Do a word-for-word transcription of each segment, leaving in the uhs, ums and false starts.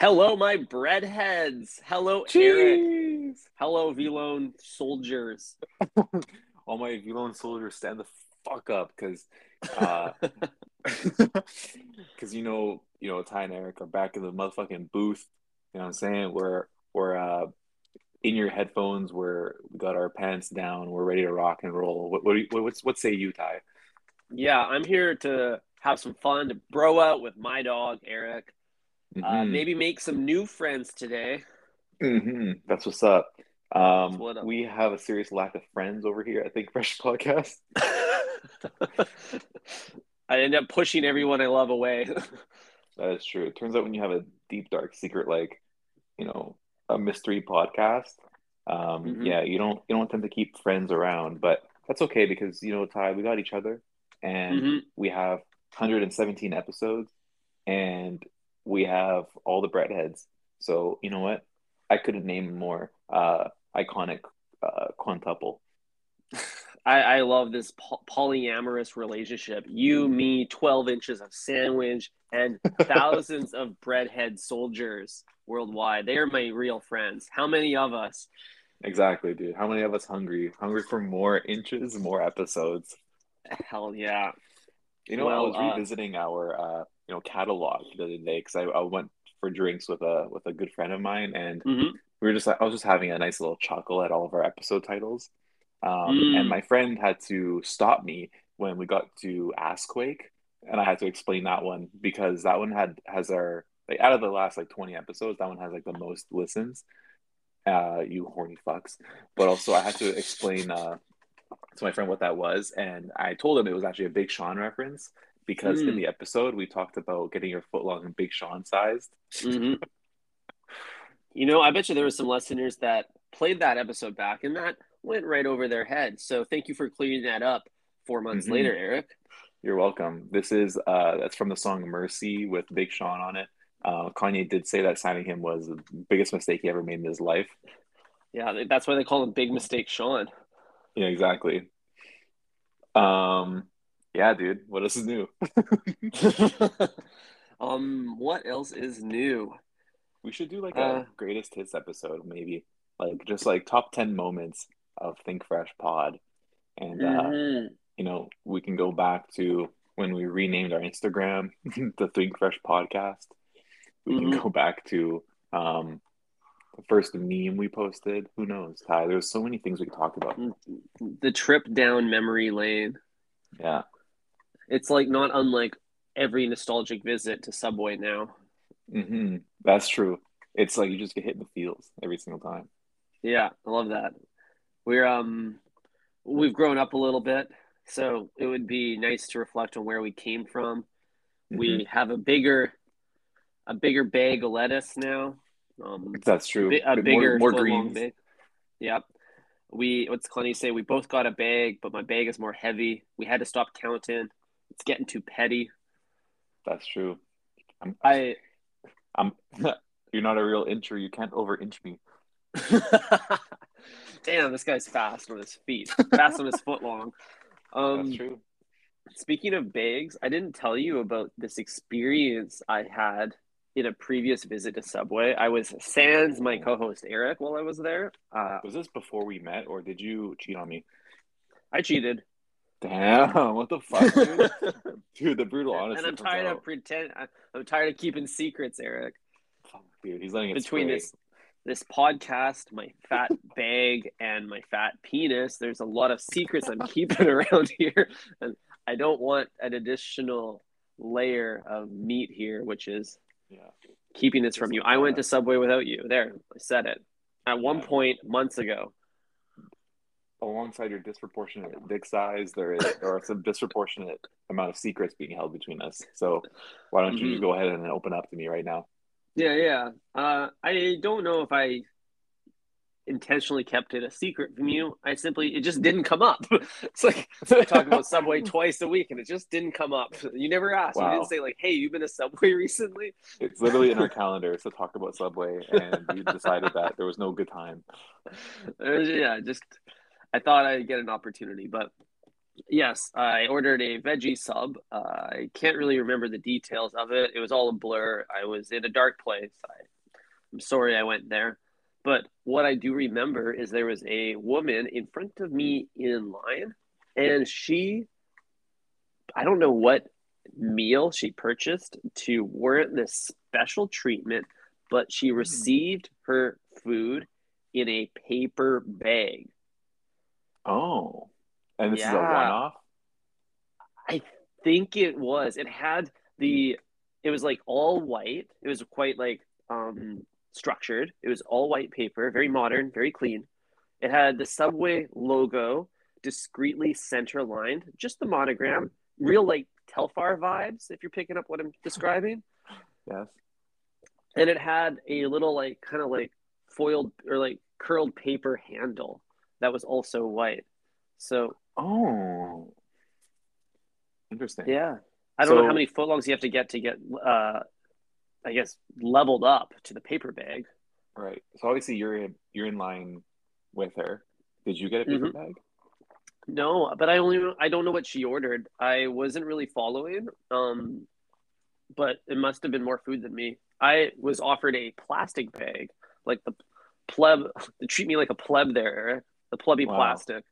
Hello, my breadheads. Hello, Jeez. Eric. Hello, V-Lone soldiers. All my V-Lone soldiers, stand the fuck up, because, uh, because you know, you know, Ty and Eric are back in the motherfucking booth. You know what I'm saying? We're we're uh, in your headphones. We're we got our pants down. We're ready to rock and roll. What what what, what's, what say you, Ty? Yeah, I'm here to have some fun, to bro out with my dog, Eric. Mm-hmm. Uh, maybe make some new friends today. Mm-hmm. That's what's up. Um, what up. We have a serious lack of friends over here at Think Fresh Podcast. I end up pushing everyone I love away. That is true. It turns out when you have a deep, dark secret, like, you know, a mystery podcast, um, mm-hmm. yeah, you don't you don't tend to keep friends around, but that's okay because, you know, Ty, we got each other, and mm-hmm. we have one hundred seventeen episodes, and we have all the breadheads. So, you know what? I couldn't name more uh, iconic uh, quintuple. I, I love this po- polyamorous relationship. You, me, twelve inches of sandwich, and thousands of breadhead soldiers worldwide. They are my real friends. How many of us? Exactly, dude. How many of us hungry? Hungry for more inches, more episodes. Hell yeah. You know, well, I was uh, revisiting our... Uh, you know, catalog the other day because I, I went for drinks with a with a good friend of mine, and mm-hmm. we were just like, I was just having a nice little chuckle at all of our episode titles, um, mm. and my friend had to stop me when we got to Assquake, and I had to explain that one because that one had has our, like, out of the last like twenty episodes, that one has like the most listens. Uh, you horny fucks! But also, I had to explain uh, to my friend what that was, and I told him it was actually a Big Sean reference. Because mm. in the episode, we talked about getting your foot long and Big Sean sized. Mm-hmm. You know, I bet you there were some listeners that played that episode back, and that went right over their head. So thank you for clearing that up four months mm-hmm. later, Eric. You're welcome. This is, uh, that's from the song Mercy with Big Sean on it. Uh, Kanye did say that signing him was the biggest mistake he ever made in his life. Yeah, that's why they call him Big Mistake Sean. Yeah, exactly. Um... Yeah, dude. What else is new? um, what else is new? We should do like a uh, greatest hits episode, maybe. Like just like top ten moments of Think Fresh Pod, and mm-hmm. uh, you know, we can go back to when we renamed our Instagram the Think Fresh Podcast. We mm-hmm. can go back to um the first meme we posted. Who knows, Ty? There's so many things we could talk about. The trip down memory lane. Yeah. It's like not unlike every nostalgic visit to Subway now. Mm-hmm. That's true. It's like you just get hit in the feels every single time. Yeah, I love that. We're um, we've grown up a little bit, so it would be nice to reflect on where we came from. Mm-hmm. We have a bigger, a bigger bag of lettuce now. Um, that's true. A, a bigger, more, more greens. Bag. Yep. We what's Clenny say? We both got a bag, but my bag is more heavy. We had to stop counting. It's getting too petty. That's true. I'm, I, I'm. You're not a real incher. You can't over inch me. Damn, this guy's fast on his feet. Fast on his foot long. Um, That's true. Speaking of bags, I didn't tell you about this experience I had in a previous visit to Subway. I was sans my co-host Eric while I was there. Uh, was this before we met, or did you cheat on me? I cheated. Damn! What the fuck, dude? Dude, the brutal honesty. And I'm tired out. of pretend. I'm tired of keeping secrets, Eric. Fuck, dude, he's letting it between spray. this this podcast, my fat bag, and my fat penis. There's a lot of secrets I'm keeping around here, and I don't want an additional layer of meat here, which is yeah. keeping this from you. I went to Subway without you. There, I said it. At one yeah. point, months ago. Alongside your disproportionate dick size, there is there are some disproportionate amount of secrets being held between us. So why don't mm-hmm. you go ahead and open up to me right now? Yeah, yeah. Uh, I don't know if I intentionally kept it a secret from you. I simply, it just didn't come up. It's like we talk about Subway twice a week, and it just didn't come up. You never asked. Wow. You didn't say like, "Hey, you've been to Subway recently?" It's literally in our calendar to talk about Subway, and you decided that there was no good time. Uh, yeah, just. I thought I'd get an opportunity, but Yes, I ordered a veggie sub. Uh, I can't really remember the details of it. It was all a blur. I was in a dark place. I, I'm sorry I went there. But what I do remember is there was a woman in front of me in line, and she, I don't know what meal she purchased to warrant this special treatment, but she received her food in a paper bag. Oh. And this yeah. is a one-off? I think it was. It had the, it was like all white. It was quite like um, structured. It was all white paper, very modern, very clean. It had the Subway logo, discreetly center-lined, just the monogram, real like Telfar vibes, if you're picking up what I'm describing. Yes. And it had a little like, kind of like foiled or like curled paper handle that was also white. So, oh, interesting. Yeah, I don't so, know how many footlongs you have to get to get, uh, I guess, leveled up to the paper bag. Right. So obviously you're you're in line with her. Did you get a paper mm-hmm. bag? No, but I only I don't know what she ordered. I wasn't really following. Um, but it must have been more food than me. I was offered a plastic bag, like the pleb. They treat me like a pleb there, the plebby wow. plastic.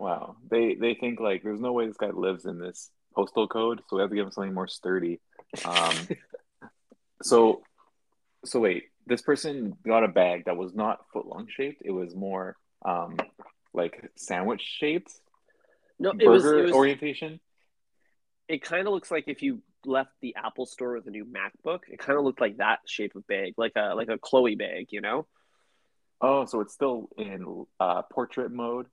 Wow, they they think like there's no way this guy lives in this postal code, so we have to give him something more sturdy. Um, so, so wait, this person got a bag that was not footlong shaped; it was more um, like sandwich shaped. No, it was, it was orientation. It kind of looks like if you left the Apple Store with a new MacBook. It kind of looked like that shape of bag, like a like a Chloe bag, you know. Oh, so it's still in uh, portrait mode.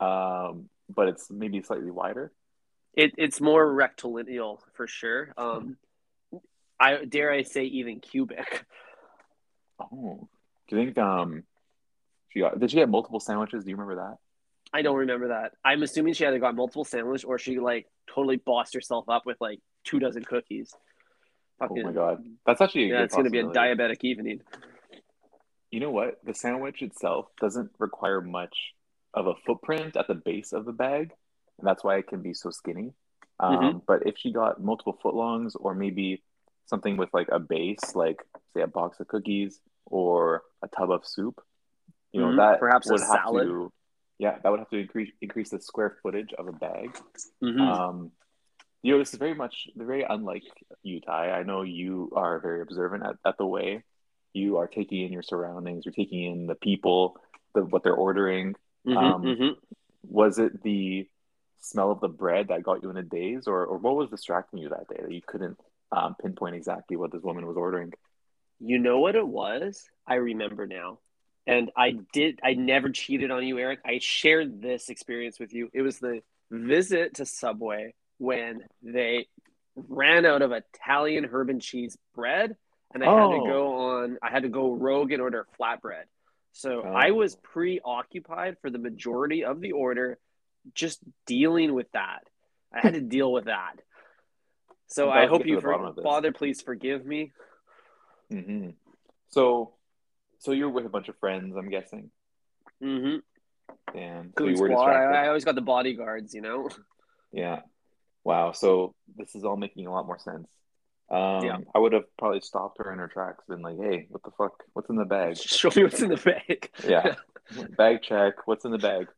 Um, but it's maybe slightly wider. It it's more rectilineal for sure. Um, I dare I say even cubic. Oh, do you think um, she got, did she have multiple sandwiches? Do you remember that? I don't remember that. I'm assuming she either got multiple sandwiches or she like totally bossed herself up with like two dozen cookies. Fucking, oh my god, that's actually a yeah. Good it's going to be a diabetic evening. You know what? The sandwich itself doesn't require much of a footprint at the base of the bag, and that's why it can be so skinny. Um, mm-hmm. But if she got multiple footlongs, or maybe something with like a base, like say a box of cookies or a tub of soup, you know mm-hmm. that perhaps would a have salad. To, yeah, that would have to increase increase the square footage of a bag. Mm-hmm. Um, you know, this is very much very unlike you, Ty. I know you are very observant at, at the way you are taking in your surroundings, you're taking in the people, the, what they're ordering. Mm-hmm, um, mm-hmm. Was it the smell of the bread that got you in a daze, or, or what was distracting you that day that you couldn't um, pinpoint exactly what this woman was ordering? You know what it was? I remember now. And I did, I never cheated on you, Eric. I shared this experience with you. It was the visit to Subway when they ran out of Italian herb and cheese bread, and I oh. had to go on, I had to go rogue and order flatbread. So oh. I was preoccupied for the majority of the order, just dealing with that. I had to deal with that. So I hope you, for- Father, please forgive me. Mm-hmm. So, so you're with a bunch of friends, I'm guessing. Mm-hmm. Damn. So you were distracted. I always got the bodyguards, you know. Yeah. Wow. So this is all making a lot more sense. Um, yeah. I would have probably stopped her in her tracks and been like, hey, what the fuck? What's in the bag? Show me what's in the bag. Yeah. Bag check. What's in the bag?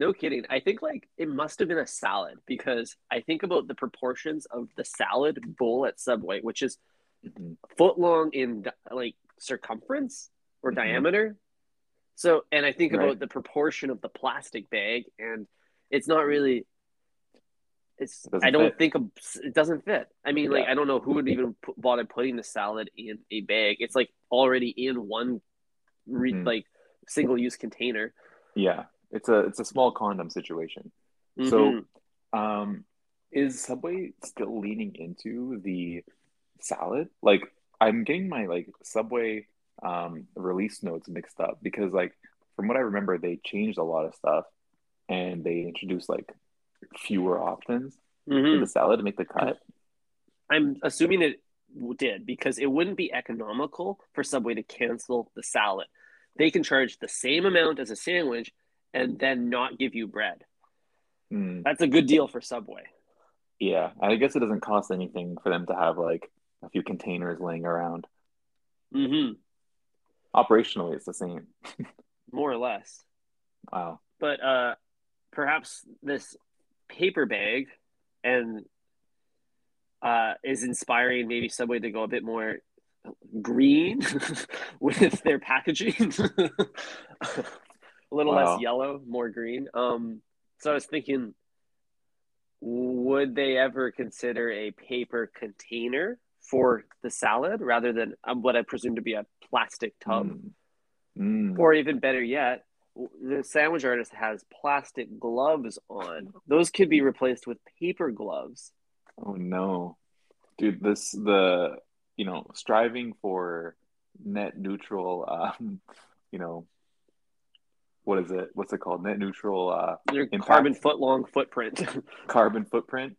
No kidding. I think like it must have been a salad, because I think about the proportions of the salad bowl at Subway, which is mm-hmm. foot long in like circumference or mm-hmm. diameter. So, and I think right. about the proportion of the plastic bag, and it's not really... It's. I don't fit. think a, it doesn't fit. I mean, yeah. like I don't know who would even put, bother putting the salad in a bag. It's like already in one, re, mm-hmm. like single use container. Yeah, it's a it's a small condom situation. Mm-hmm. So, um, is Subway still leaning into the salad? Like I'm getting my like Subway um release notes mixed up, because like from what I remember, they changed a lot of stuff, and they introduced like fewer options mm-hmm. for the salad to make the cut. I'm assuming it did, because it wouldn't be economical for Subway to cancel the salad. They can charge the same amount as a sandwich and then not give you bread. Mm. That's a good deal for Subway. Yeah, I guess it doesn't cost anything for them to have like a few containers laying around. Mm-hmm. Operationally, it's the same. More or less. Wow. But uh, perhaps this paper bag and uh, is inspiring maybe Subway to go a bit more green with their packaging. A little wow. less yellow, more green. Um, so I was thinking, would they ever consider a paper container for the salad rather than what I presume to be a plastic tub? Mm. Mm. Or even better yet, the sandwich artist has plastic gloves on. Those could be replaced with paper gloves. Oh no. Dude, this, the, you know, striving for net neutral, um, you know, what is it? What's it called? Net neutral. Uh, Your impact. Carbon foot long footprint. Carbon footprint.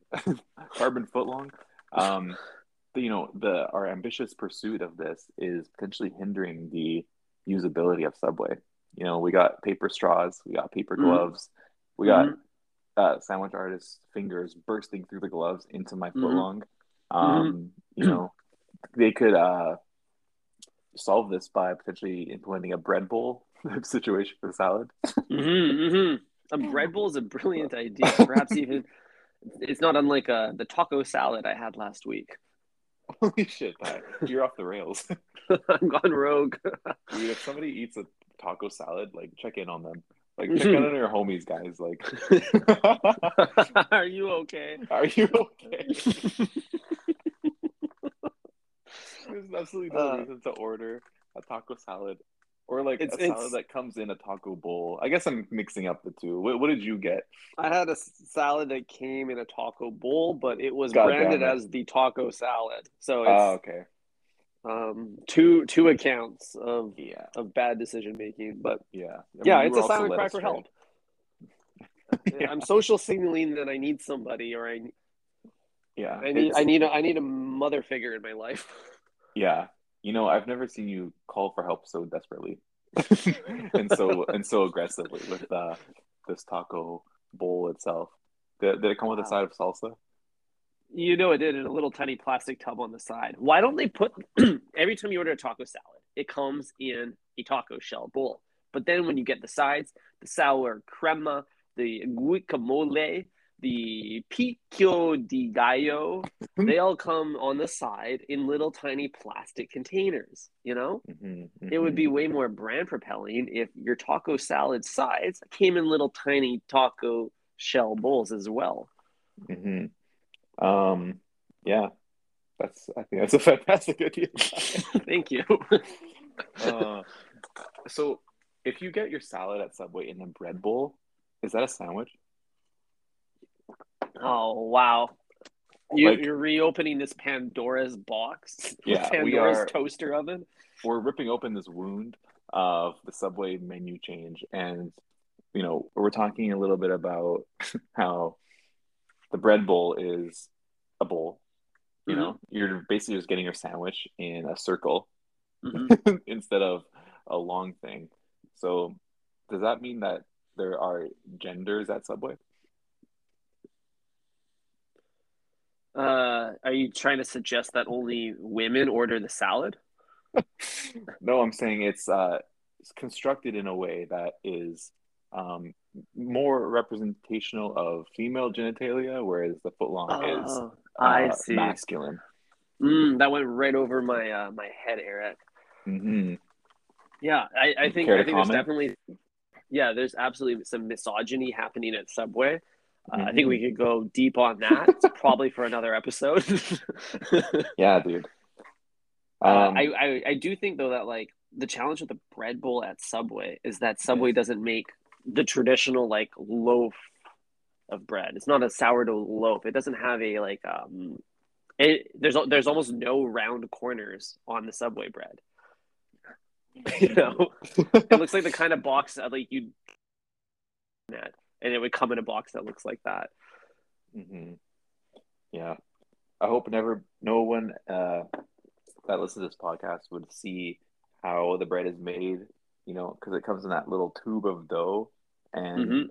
Carbon foot long. Um, the, you know, the our ambitious pursuit of this is potentially hindering the usability of Subway. You know, we got paper straws, we got paper gloves, mm-hmm. we got mm-hmm. uh, sandwich artists' fingers bursting through the gloves into my mm-hmm. foot long. Um, mm-hmm. You know, they could uh, solve this by potentially implementing a bread bowl situation for the salad. Mm-hmm, mm-hmm. A bread bowl is a brilliant idea. Perhaps even it's not unlike uh, the taco salad I had last week. Holy shit, Pat. You're off the rails. I'm gone rogue. Dude, if somebody eats a taco salad, like check in on them. Like check mm-hmm. in on your homies, guys. Like, are you okay? Are you okay? There's absolutely no uh, reason to order a taco salad. Or like it's, a salad it's, that comes in a taco bowl. I guess I'm mixing up the two. What, what did you get? I had a salad that came in a taco bowl, but it was God branded it. as the taco salad. So it's oh, okay. Um, two two accounts of yeah. of bad decision making, but yeah, I mean, yeah, it's a silent cry for help. yeah. I'm social signaling that I need somebody, or I yeah, I need I need a, I need a mother figure in my life. Yeah. You know, I've never seen you call for help so desperately and so and so aggressively with uh, this taco bowl itself. Did, did it come with wow. a side of salsa? You know it did, in a little tiny plastic tub on the side. Why don't they put – every time you order a taco salad, it comes in a taco shell bowl. But then when you get the sides, the sour crema, the guacamole, the pico de gallo, they all come on the side in little tiny plastic containers, you know? Mm-hmm, mm-hmm. It would be way more brand propelling if your taco salad sides came in little tiny taco shell bowls as well. Mm-hmm. Um, yeah, that's. I think that's a fantastic idea. Thank you. uh, so if you get your salad at Subway in a bread bowl, is that a sandwich? Oh wow! You, like, you're reopening this Pandora's box. Yeah, Pandora's we are, toaster oven. We're ripping open this wound of the Subway menu change, and you know we're talking a little bit about how the bread bowl is a bowl. You mm-hmm. know, you're basically just getting your sandwich in a circle mm-hmm. instead of a long thing. So, does that mean that there are genders at Subway? Uh, are you trying to suggest that only women order the salad? No, I'm saying it's uh, it's constructed in a way that is um, more representational of female genitalia, whereas the footlong oh, is uh, I see. masculine. Mm, that went right over my uh, my head, Eric. Mm-hmm. Yeah, I, I think I think comment? there's definitely yeah, there's absolutely some misogyny happening at Subway. Uh, mm-hmm. I think we could go deep on that. It's probably for another episode. Yeah, dude. Um, uh, I, I I do think though that like the challenge with the bread bowl at Subway is that Subway doesn't make the traditional like loaf of bread. It's not a sourdough loaf. It doesn't have a like um. It, there's there's almost no round corners on the Subway bread. You know, it looks like the kind of box that like you'd. That. And it would come in a box that looks like that. Mm-hmm. Yeah, I hope never no one uh, that listens to this podcast would see how the bread is made. You know, because it comes in that little tube of dough, and mm-hmm.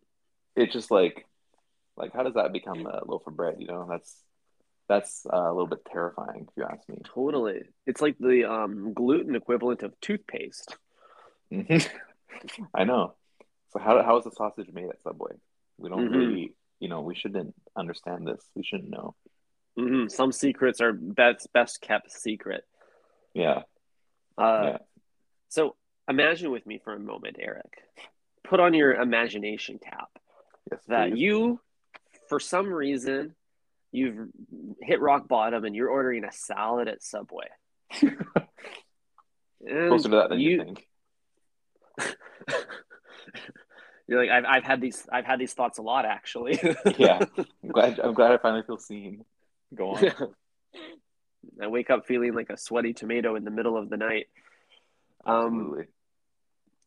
it just like Like, how does that become a loaf of bread? You know, that's that's uh, a little bit terrifying, if you ask me. Totally. It's like the um, gluten equivalent of toothpaste. Mm-hmm. I know. So how how is the sausage made at Subway? We don't mm-hmm. really, you know, we shouldn't understand this. We shouldn't know. Mm-hmm. Some secrets are best best kept secret. Yeah. Uh, yeah. So imagine with me for a moment, Eric. Put on your imagination cap. Yes, that please. You, for some reason, you've hit rock bottom and you're ordering a salad at Subway. Closer to that than you, you think. You're like, I've I've had these I've had these thoughts a lot, actually. Yeah, I'm glad I'm glad I finally feel seen. Go on. I wake up feeling like a sweaty tomato in the middle of the night. Absolutely. Um,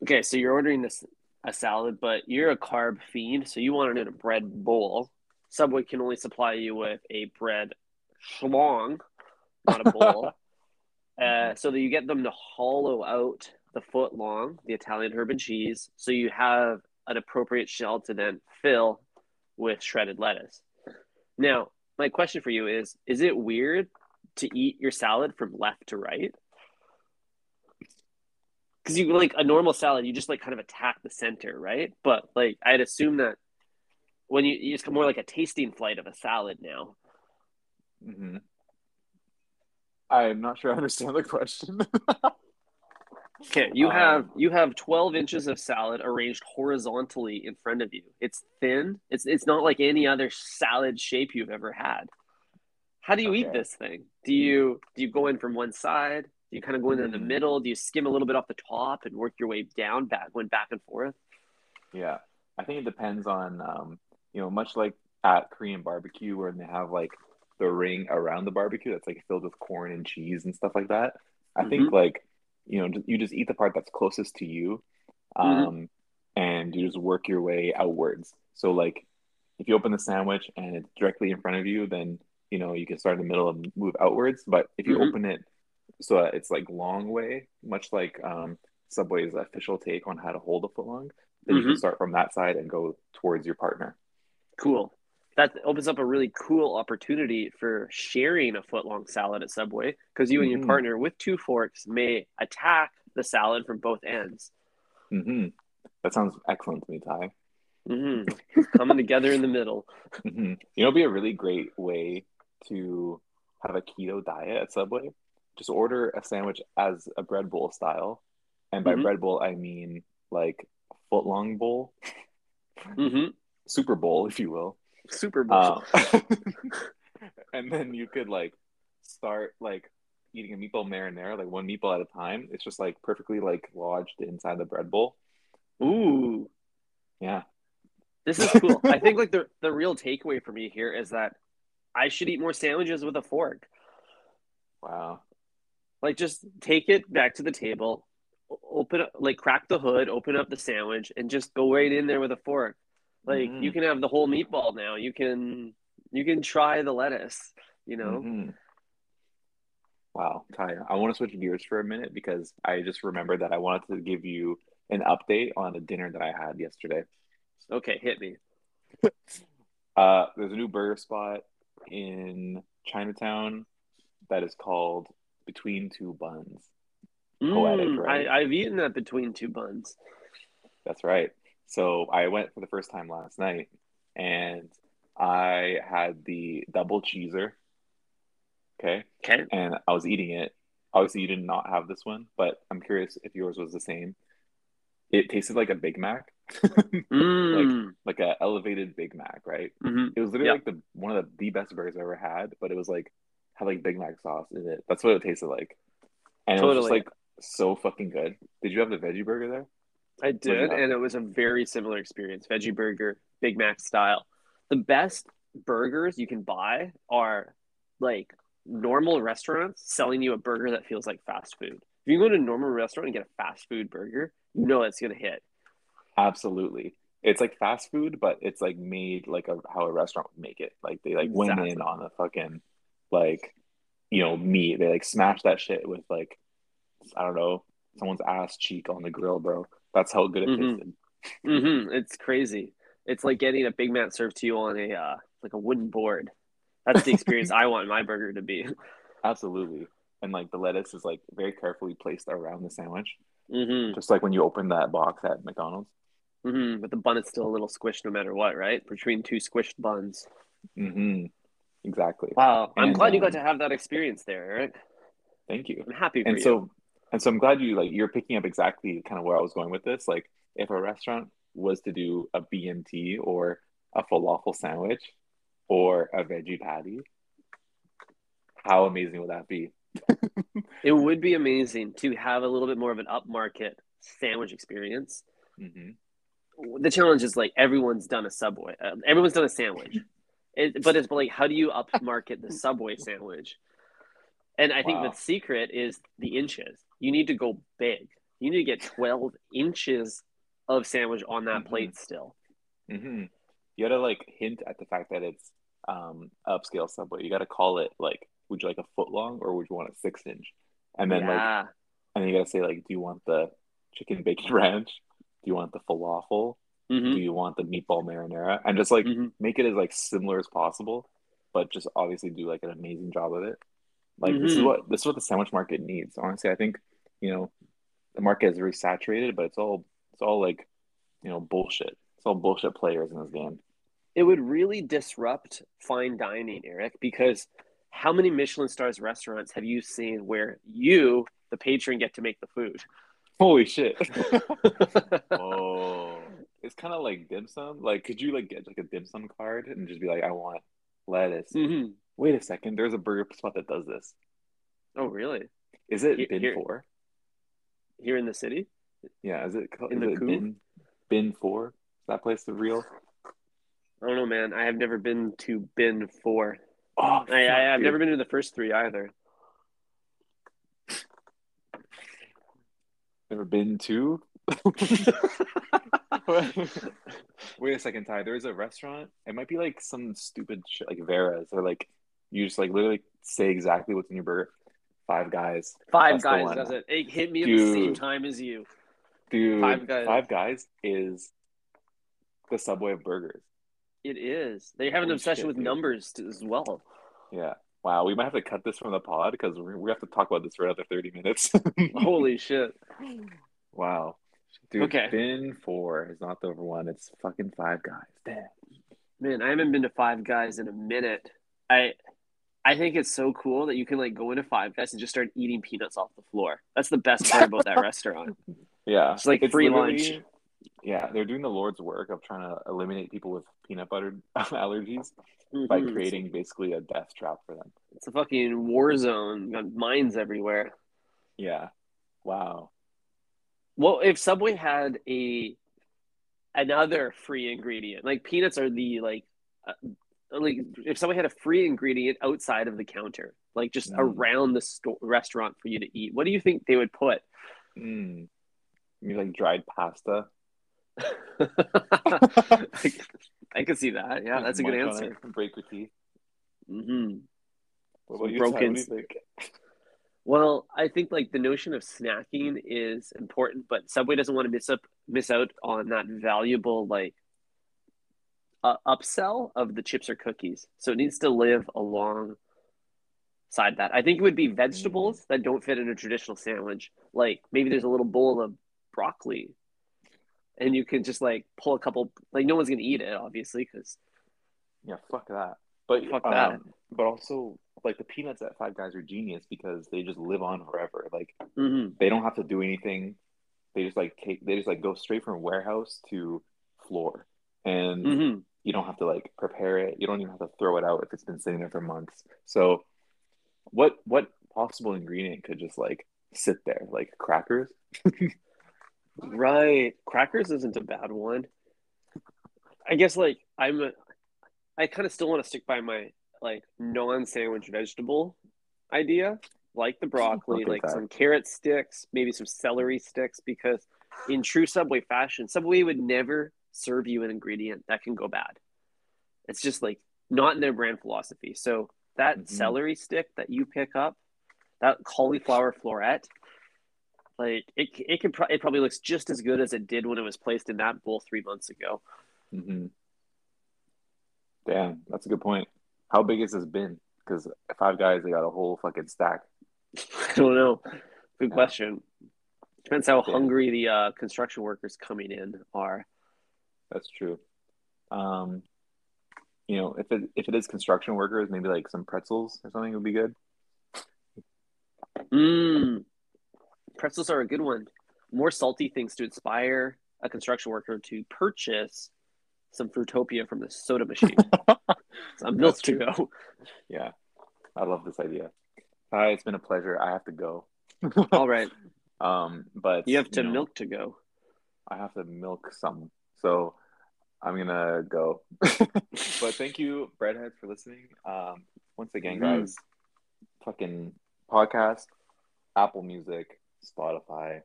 okay, so you're ordering this a salad, but you're a carb fiend, so you want it in a bread bowl. Subway can only supply you with a bread schlong, not a bowl, uh, so that you get them to hollow out the foot long, the Italian herb and cheese, so you have an appropriate shell to then fill with shredded lettuce. Now, my question for you is, is it weird to eat your salad from left to right? Because you like a normal salad, you just like kind of attack the center, right? But like, I'd assume that when you, you it's more like a tasting flight of a salad now. Mm-hmm. I'm not sure I understand the question. Okay, you have um, you have twelve inches of salad arranged horizontally in front of you. It's thin. It's it's not like any other salad shape you've ever had. How do you okay. eat this thing? Do you do you go in from one side? Do you kind of go into mm-hmm. the middle? Do you skim a little bit off the top and work your way down, back, going back and forth? Yeah, I think it depends on um, you know, much like at Korean barbecue where they have like the ring around the barbecue that's like filled with corn and cheese and stuff like that. I mm-hmm. think like. You know, you just eat the part that's closest to you, um, mm-hmm. and you just work your way outwards. So, like, if you open the sandwich and it's directly in front of you, then, you know, you can start in the middle and move outwards. But if you mm-hmm. open it so that it's, like, long way, much like um, Subway's official take on how to hold a footlong, then mm-hmm. you can start from that side and go towards your partner. Cool. That opens up a really cool opportunity for sharing a foot-long salad at Subway, because you and your mm. partner with two forks may attack the salad from both ends. Mm-hmm. That sounds excellent to me, Ty. Mm-hmm. Coming together in the middle. Mm-hmm. You know, it'd be a really great way to have a keto diet at Subway. Just order a sandwich as a bread bowl style. And by mm-hmm. bread bowl, I mean like foot-long bowl. Mm-hmm. Super bowl, if you will. Super Bowl. Um, and then you could like start like eating a meatball marinara, like one meatball at a time. It's just like perfectly like lodged inside the bread bowl. Ooh. Yeah. This is cool. I think like the the real takeaway for me here is that I should eat more sandwiches with a fork. Wow. Like just take it back to the table, open up, like crack the hood, open up the sandwich and just go right in there with a fork. Like mm-hmm. you can have the whole meatball now. You can you can try the lettuce, you know. Mm-hmm. Wow, Ty, I want to switch gears for a minute because I just remembered that I wanted to give you an update on a dinner that I had yesterday. Okay, hit me. uh, there's a new burger spot in Chinatown that is called Between Two Buns. Poetic, mm, right? I, I've eaten that Between Two Buns. That's right. So I went for the first time last night, and I had the double cheeser, okay? Okay. And I was eating it. Obviously, you did not have this one, but I'm curious if yours was the same. It tasted like a Big Mac, mm. like like an elevated Big Mac, right? Mm-hmm. It was literally yeah. like the one of the, the best burgers I've ever had, but it was like had like Big Mac sauce in it. That's what it tasted like, and totally. It was just like so fucking good. Did you have the veggie burger there? I did, and it was a very similar experience. Veggie burger, Big Mac style. The best burgers you can buy are like normal restaurants selling you a burger that feels like fast food. If you go to a normal restaurant and get a fast food burger, you know it's going to hit. Absolutely. It's like fast food, but it's like made like a, how a restaurant would make it. Like they like exactly. went in on a fucking like, you know, meat. They like smashed that shit with like, I don't know, someone's ass cheek on the grill, bro. That's how good it mm-hmm. tasted. Mm-hmm. It's crazy. It's like getting a Big Mac served to you on a uh, like a wooden board. That's the experience I want my burger to be. Absolutely. And like the lettuce is like very carefully placed around the sandwich. Mm-hmm. Just like when you open that box at McDonald's. Mm-hmm. But the bun is still a little squished no matter what, right? Between two squished buns. Mm-hmm. Exactly. Wow. I'm and, glad you got to have that experience there, Eric. Thank you. I'm happy for and you. So, and so I'm glad you like, you're picking up exactly kind of where I was going with this. Like if a restaurant was to do a B M T or a falafel sandwich or a veggie patty, how amazing would that be? It would be amazing to have a little bit more of an upmarket sandwich experience. Mm-hmm. The challenge is like everyone's done a Subway, uh, everyone's done a sandwich, it, but it's like how do you upmarket the Subway sandwich? And I wow. think the secret is the inches. You need to go big. You need to get twelve inches of sandwich on that mm-hmm. plate still. Mm-hmm. You gotta like hint at the fact that it's um, upscale Subway. You gotta call it like, would you like a foot long or would you want a six inch? And then yeah. like, and you gotta say like, do you want the chicken bacon ranch? Do you want the falafel? Mm-hmm. Do you want the meatball marinara? And just like mm-hmm. make it as like similar as possible, but just obviously do like an amazing job of it. Like mm-hmm. this is what this is what the sandwich market needs. Honestly, I think you know the market is very saturated, but it's all it's all like you know bullshit. It's all bullshit players in this game. It would really disrupt fine dining, Eric, because how many Michelin stars restaurants have you seen where you, the patron, get to make the food? Holy shit! Oh, it's kind of like dim sum. Like, could you like get like a dim sum card and just be like, I want lettuce. Mm-hmm. Wait a second, there's a burger spot that does this. Oh, really? Is it here, Bin here, Four? Here in the city? Yeah, is it in is the it bin, bin Four? Is that place the real? I don't know, man. I have never been to Bin Four. Oh, I, I, I've never been to the first three either. Never been to? Wait a second, Ty. There is a restaurant. It might be like some stupid shit, like Vera's, or like you just like literally say exactly what's in your burger. Five Guys. Five Guys does it. It hit me dude, at the same time as you. Dude, Five Guys. Five Guys is the Subway of burgers. It is. They have an Holy obsession shit, with dude. numbers too, as well. Yeah. Wow. We might have to cut this from the pod because we have to talk about this for another thirty minutes. Holy shit. Wow. Dude, okay. Bin Four is not the one. It's fucking Five Guys. Damn. Man, I haven't been to Five Guys in a minute. I I think it's so cool that you can like go into Five Guys and just start eating peanuts off the floor. That's the best part about that restaurant. Yeah. It's like it's free lunch. Yeah, they're doing the Lord's work of trying to eliminate people with peanut butter allergies mm-hmm. by creating basically a death trap for them. It's a fucking war zone. Got mines everywhere. Yeah. Wow. Well, if Subway had a another free ingredient, like peanuts are the like, uh, like if Subway had a free ingredient outside of the counter, like just mm. around the sto- restaurant for you to eat, what do you think they would put? Mm. Maybe like dried pasta. I, I could see that. Yeah, that's a good answer. Break with tea. Mm-hmm. What about you, broken steak? Well, I think like the notion of snacking is important, but Subway doesn't want to miss up, miss out on that valuable like uh, upsell of the chips or cookies. So it needs to live alongside that. I think it would be vegetables that don't fit in a traditional sandwich. Like maybe there's a little bowl of broccoli, and you can just like pull a couple. Like no one's gonna eat it, obviously, because yeah, fuck that. But fuck um, that. But also, like the peanuts at Five Guys are genius because they just live on forever. Like mm-hmm. they don't have to do anything. They just like take. They just like go straight from warehouse to floor, and mm-hmm. you don't have to like prepare it. You don't even have to throw it out if it's been sitting there for months. So, what what possible ingredient could just like sit there? Like crackers. Right, crackers isn't a bad one. I guess like I'm, a, I kind of still want to stick by my like non-sandwich vegetable idea, like the broccoli, like that. Some carrot sticks, maybe some celery sticks, because in true Subway fashion, Subway would never serve you an ingredient that can go bad. It's just like not in their brand philosophy. So that mm-hmm. celery stick that you pick up, that cauliflower floret. Like it, it can. Pro- it probably looks just as good as it did when it was placed in that bowl three months ago. Mm-hmm. Damn, that's a good point. How big has this been? Because Five Guys, they got a whole fucking stack. I don't know. Good yeah. question. Depends how Damn. hungry the uh, construction workers coming in are. That's true. Um, you know, if it if it is construction workers, maybe like some pretzels or something would be good. Mmm, pretzels are a good one. More salty things to inspire a construction worker to purchase some Fruitopia from the soda machine. Some milk to go. Yeah, I love this idea. Hi, it's been a pleasure. I have to go. All right. Um, but you have to you know, milk to go. I have to milk some, so I'm gonna go. But thank you, breadheads, for listening. Um, once again, mm-hmm. guys, fucking podcast, Apple Music, Spotify.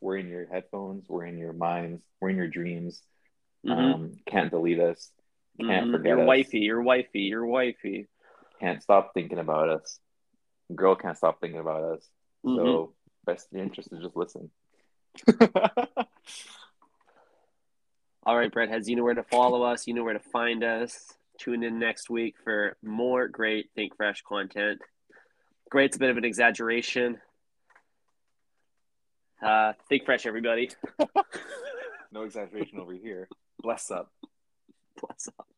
We're in your headphones. We're in your minds. We're in your dreams. Mm-hmm. Um, can't delete us. Can't mm-hmm. forget your us. wifey. Your wifey. Your wifey. Can't stop thinking about us. Girl can't stop thinking about us. Mm-hmm. So best interest is just listen. All right, breadheads. You know where to follow us. You know where to find us. Tune in next week for more great Think Fresh content. Great's a bit of an exaggeration. Uh, think fresh, everybody. No exaggeration over here. Bless up. Bless up.